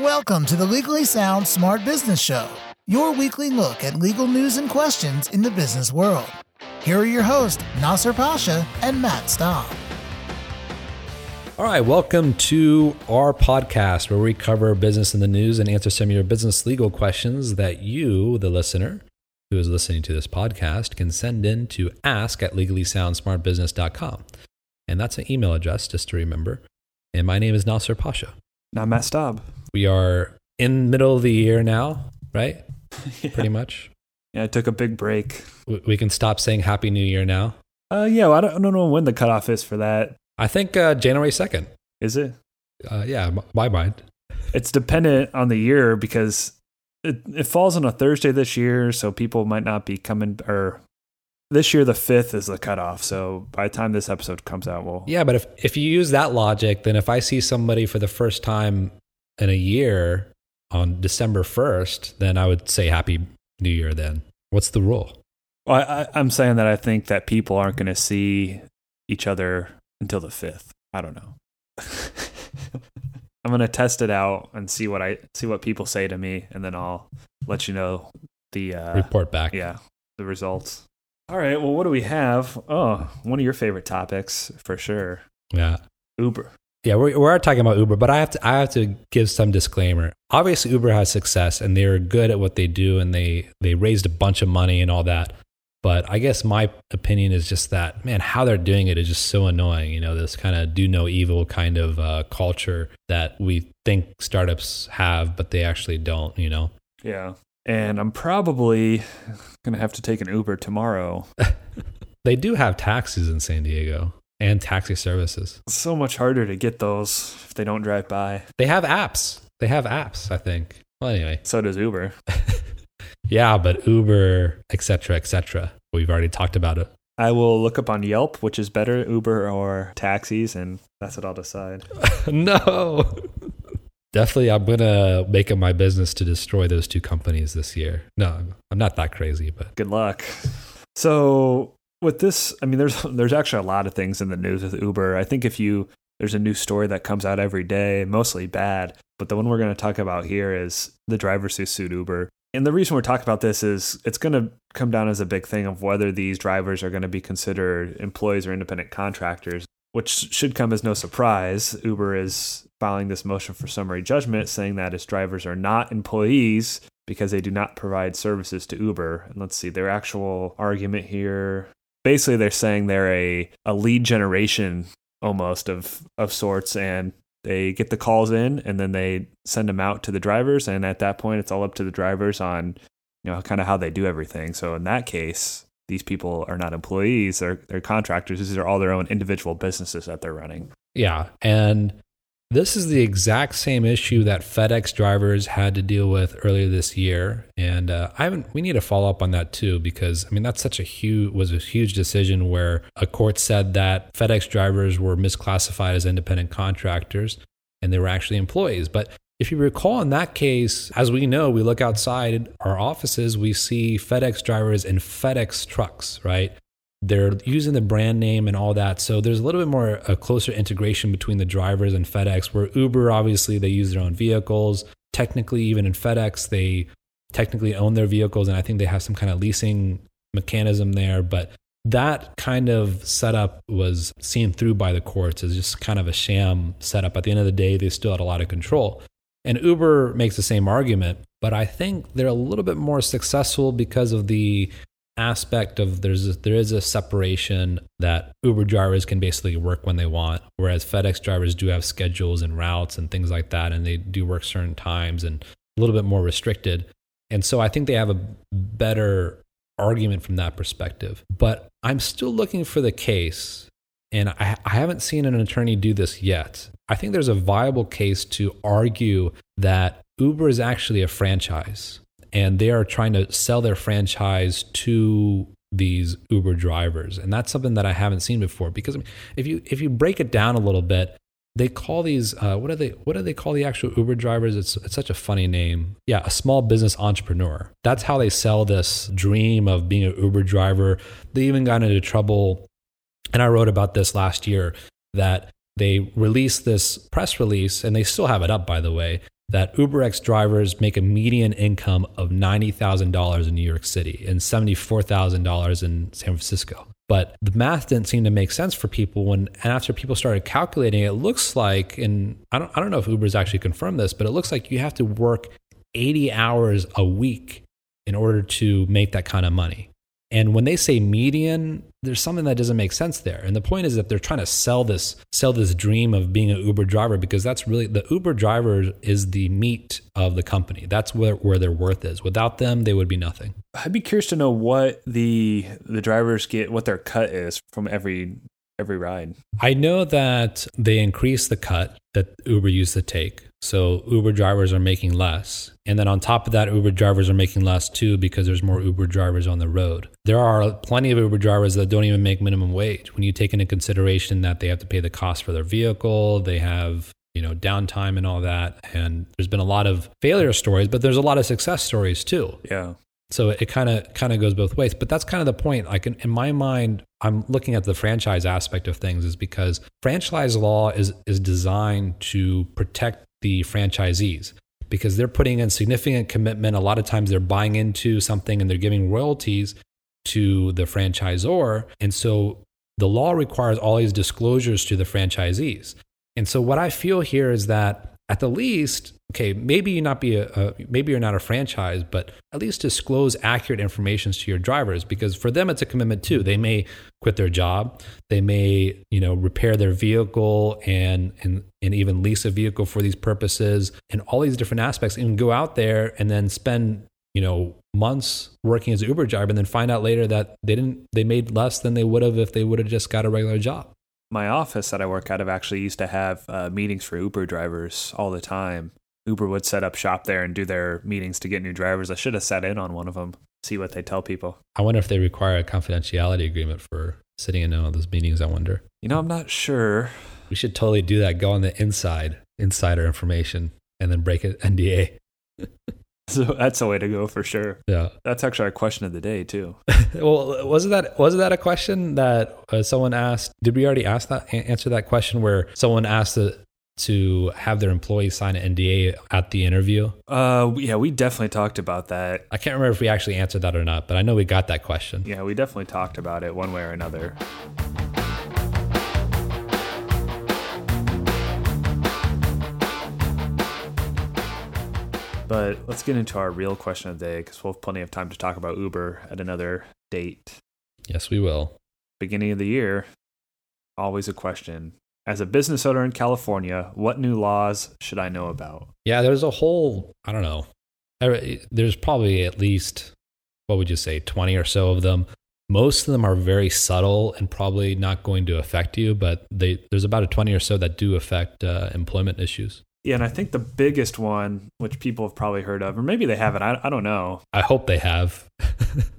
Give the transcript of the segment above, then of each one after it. Welcome to the Legally Sound Smart Business Show, your weekly look at legal news and questions in the business world. Here are your hosts, Nasir Pasha and Matt Stahl. All right, welcome to our podcast where we cover business in the news and answer some of your business legal questions that you, the listener, who is listening to this podcast, can send in to ask at legallysoundsmartbusiness.com. And that's an email address, just to remember. And my name is Nasir Pasha. Now, Matt Stahl. We are in the middle of the year now, right? Yeah. Pretty much. Yeah, I took a big break. We can stop saying Happy New Year now. Well, I don't know when the cutoff is for that. I think January 2nd. Is it? Yeah, my mind. It's dependent on the year because it falls on a Thursday this year, so people might not be coming, or this year the 5th is the cutoff, so by the time this episode comes out, we'll... Yeah, but if you use that logic, then if I see somebody for the first time in a year on December 1st, then I would say Happy New Year then. What's the rule? Well, I'm saying that I think that people aren't going to see each other until the 5th. I don't know. I'm going to test it out and see what people say to me, and then I'll let you know the report back. Yeah, the results. All right. Well, what do we have? Oh, one of your favorite topics for sure. Yeah, Uber. Yeah, we're talking about Uber, but I have to give some disclaimer. Obviously, Uber has success, and they are good at what they do, and they raised a bunch of money and all that. But I guess my opinion is just that, man, how they're doing it is just so annoying. You know, this kind of do no evil kind of culture that we think startups have, but they actually don't, you know? Yeah. And I'm probably going to have to take an Uber tomorrow. They do have taxis in San Diego and taxi services. It's so much harder to get those if they don't drive by. They have apps, I think. Well, anyway. So does Uber. Yeah, but Uber, et cetera, et cetera. We've already talked about it. I will look up on Yelp, which is better, Uber or taxis, and that's what I'll decide. No. Definitely, I'm going to make it my business to destroy those two companies this year. No, I'm not that crazy, but... Good luck. So with this, I mean, there's actually a lot of things in the news with Uber. I think there's a new story that comes out every day, mostly bad, but the one we're going to talk about here is the drivers who sued Uber. And the reason we're talking about this is it's going to come down as a big thing of whether these drivers are going to be considered employees or independent contractors, which should come as no surprise. Uber is filing this motion for summary judgment saying that its drivers are not employees because they do not provide services to Uber. And let's see, their actual argument here. Basically, they're saying they're a lead generation almost of sorts, and they get the calls in and then they send them out to the drivers. And at that point, it's all up to the drivers on, you know, kind of how they do everything. So in that case, these people are not employees. They're contractors. These are all their own individual businesses that they're running. Yeah. And this is the exact same issue that FedEx drivers had to deal with earlier this year. And we need to follow up on that too, because I mean, that's was a huge decision where a court said that FedEx drivers were misclassified as independent contractors and they were actually employees. But if you recall, in that case, as we know, we look outside our offices, we see FedEx drivers in FedEx trucks, right? They're using the brand name and all that. So there's a little bit more a closer integration between the drivers and FedEx, where Uber, obviously, they use their own vehicles. Technically, even in FedEx, they technically own their vehicles. And I think they have some kind of leasing mechanism there. But that kind of setup was seen through by the courts as just kind of a sham setup. At the end of the day, they still had a lot of control. And Uber makes the same argument, but I think they're a little bit more successful because of the aspect of there is a separation that Uber drivers can basically work when they want, whereas FedEx drivers do have schedules and routes and things like that, and they do work certain times and a little bit more restricted. And so I think they have a better argument from that perspective. But I'm still looking for the case, and I haven't seen an attorney do this yet. I think there's a viable case to argue that Uber is actually a franchise and they are trying to sell their franchise to these Uber drivers. And that's something that I haven't seen before, because if you break it down a little bit, they call these, what do they call the actual Uber drivers? It's such a funny name. Yeah, a small business entrepreneur. That's how they sell this dream of being an Uber driver. They even got into trouble, and I wrote about this last year, that they released this press release, and they still have it up, by the way, that UberX drivers make a median income of $90,000 in New York City and $74,000 in San Francisco. But the math didn't seem to make sense for people when, and after people started calculating, it looks like, and I don't know if Uber's actually confirmed this, but it looks like you have to work 80 hours a week in order to make that kind of money. And when they say median, there's something that doesn't make sense there. And the point is that they're trying to sell this dream of being an Uber driver, because that's really, the Uber driver is the meat of the company. That's where their worth is. Without them, they would be nothing. I'd be curious to know what the drivers get, what their cut is from every ride. I know that they increase the cut that Uber used to take. So Uber drivers are making less. And then on top of that, Uber drivers are making less too, because there's more Uber drivers on the road. There are plenty of Uber drivers that don't even make minimum wage. When you take into consideration that they have to pay the cost for their vehicle, they have, downtime and all that. And there's been a lot of failure stories, but there's a lot of success stories too. Yeah. So it kind of goes both ways, but that's kind of the point. Like in my mind, I'm looking at the franchise aspect of things, is because franchise law is designed to protect the franchisees, because they're putting in significant commitment. A lot of times they're buying into something and they're giving royalties to the franchisor. And so the law requires all these disclosures to the franchisees. And so what I feel here is that at the least, okay, maybe you're not a franchise, but at least disclose accurate information to your drivers, because for them it's a commitment too. They may quit their job, they may repair their vehicle and even lease a vehicle for these purposes, and all these different aspects, and go out there and then spend months working as an Uber driver, and then find out later that they made less than they would have if they would have just got a regular job. My office that I work out of actually used to have meetings for Uber drivers all the time. Uber would set up shop there and do their meetings to get new drivers. I should have sat in on one of them, see what they tell people. I wonder if they require a confidentiality agreement for sitting in on those meetings, I wonder. I'm not sure. We should totally do that. Go on the insider information, and then break an NDA. So that's the way to go for sure. Yeah. That's actually our question of the day too. Well, wasn't that a question that someone asked? Did we already answer that question where someone asked to have their employees sign an NDA at the interview? Yeah, we definitely talked about that. I can't remember if we actually answered that or not, but I know we got that question. Yeah, we definitely talked about it one way or another. But let's get into our real question of the day, because we'll have plenty of time to talk about Uber at another date. Yes, we will. Beginning of the year, always a question. As a business owner in California, what new laws should I know about? Yeah, there's a whole, I don't know, there's probably at least, 20 or so of them. Most of them are very subtle and probably not going to affect you, but there's about a 20 or so that do affect employment issues. Yeah, and I think the biggest one, which people have probably heard of, or maybe they haven't, I don't know. I hope they have.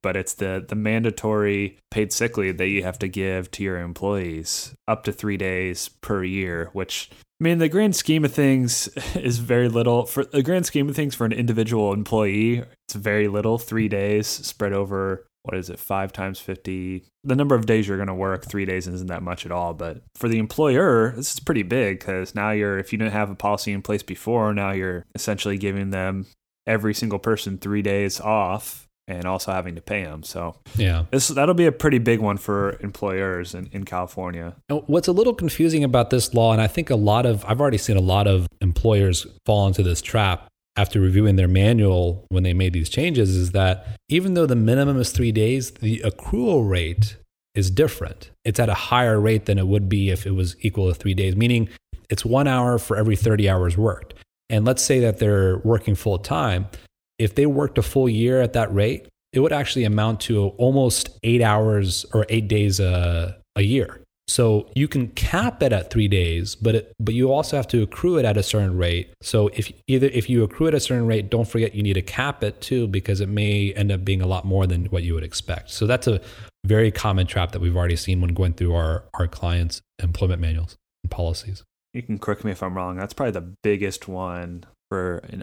But it's the mandatory paid sick leave that you have to give to your employees, up to 3 days per year, which, the grand scheme of things is very little. For the grand scheme of things, for an individual employee, it's very little. 3 days spread over, 5 times 50. The number of days you're going to work, 3 days isn't that much at all. But for the employer, this is pretty big, because now if you didn't have a policy in place before, now you're essentially giving them, every single person, 3 days off and also having to pay them. So yeah, that'll be a pretty big one for employers in California. Now, what's a little confusing about this law, and I think I've already seen a lot of employers fall into this trap after reviewing their manual when they made these changes, is that even though the minimum is 3 days, the accrual rate is different. It's at a higher rate than it would be if it was equal to 3 days, meaning it's 1 hour for every 30 hours worked. And let's say that they're working full time. If they worked a full year at that rate, it would actually amount to almost 8 hours or 8 days a year. So you can cap it at 3 days, but you also have to accrue it at a certain rate. So if you accrue at a certain rate, don't forget you need to cap it too, because it may end up being a lot more than what you would expect. So that's a very common trap that we've already seen when going through our clients' employment manuals and policies. You can correct me if I'm wrong. That's probably the biggest one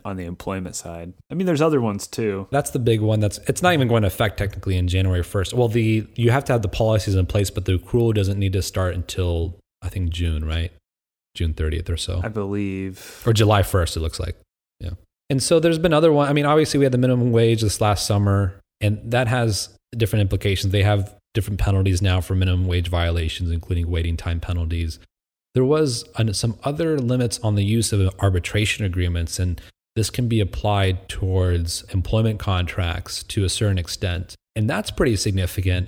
on the employment side. There's other ones too. That's the big one. It's not even going to affect technically in January 1st. Well, you have to have the policies in place, but the accrual doesn't need to start until, I think, June, right? June 30th or so, I believe. Or July 1st, it looks like. And so there's been other one. I mean, obviously we had the minimum wage this last summer, and that has different implications. They have different penalties now for minimum wage violations, including waiting time penalties. There was some other limits on the use of arbitration agreements, and this can be applied towards employment contracts to a certain extent. And that's pretty significant.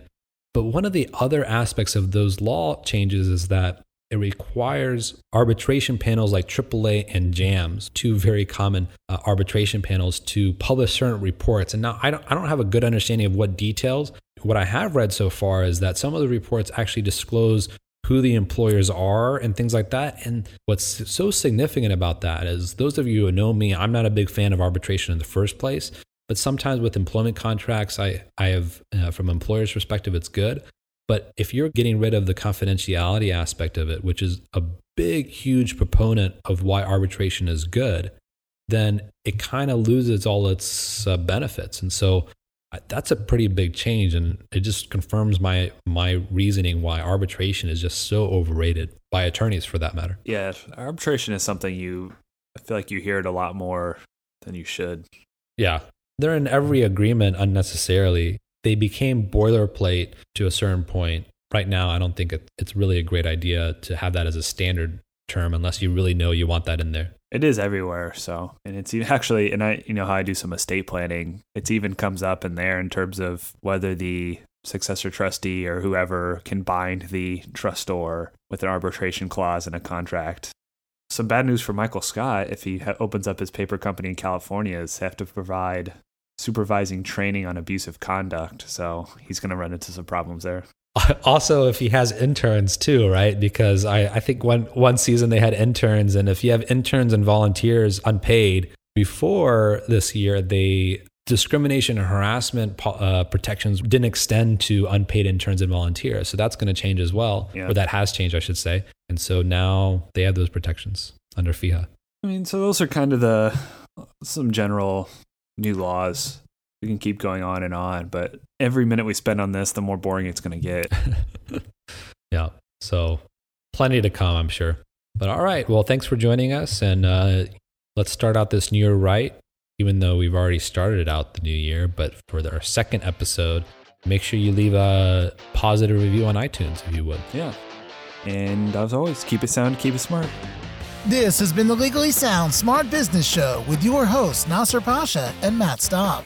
But one of the other aspects of those law changes is that it requires arbitration panels like AAA and JAMS, two very common arbitration panels, to publish certain reports. And now I don't have a good understanding of what details. What I have read so far is that some of the reports actually disclose who the employers are and things like that. And what's so significant about that is, those of you who know me, I'm not a big fan of arbitration in the first place, but sometimes with employment contracts, I have, from employers' perspective, it's good. But if you're getting rid of the confidentiality aspect of it, which is a big, huge proponent of why arbitration is good, then it kind of loses all its benefits. And so that's a pretty big change, and it just confirms my reasoning why arbitration is just so overrated by attorneys, for that matter. Yeah, arbitration is something I feel like you hear it a lot more than you should. Yeah, they're in every agreement unnecessarily. They became boilerplate to a certain point. Right now, I don't think it's really a great idea to have that as a standard term unless you really know you want that in there. It is everywhere. So, and it's actually, and I, you know, how I do some estate planning, it's even comes up in there in terms of whether the successor trustee or whoever can bind the trustor with an arbitration clause in a contract. Some bad news for Michael Scott, if he opens up his paper company in California, is have to provide supervising training on abusive conduct. So he's going to run into some problems there. Also, if he has interns too, right? Because I think one season they had interns, and if you have interns and volunteers unpaid, before this year, the discrimination and harassment protections didn't extend to unpaid interns and volunteers. So that's going to change as well, yeah. Or that has changed, I should say. And so now they have those protections under FIHA. I mean, so those are kind of some general new laws. We can keep going on, but every minute we spend on this, the more boring it's going to get. Yeah. So plenty to come, I'm sure. But all right. Well, thanks for joining us. And let's start out this new year right, even though we've already started out the new year. But for our second episode, make sure you leave a positive review on iTunes if you would. Yeah. And as always, keep it sound, keep it smart. This has been the Legally Sound Smart Business Show with your hosts, Nasir Pasha and Matt Stahl.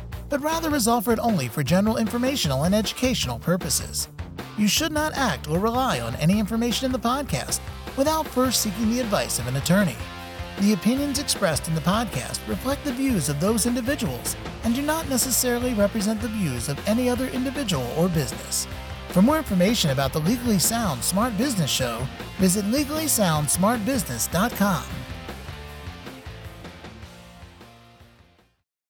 but rather is offered only for general informational and educational purposes. You should not act or rely on any information in the podcast without first seeking the advice of an attorney. The opinions expressed in the podcast reflect the views of those individuals and do not necessarily represent the views of any other individual or business. For more information about the Legally Sound Smart Business Show, visit legallysoundsmartbusiness.com.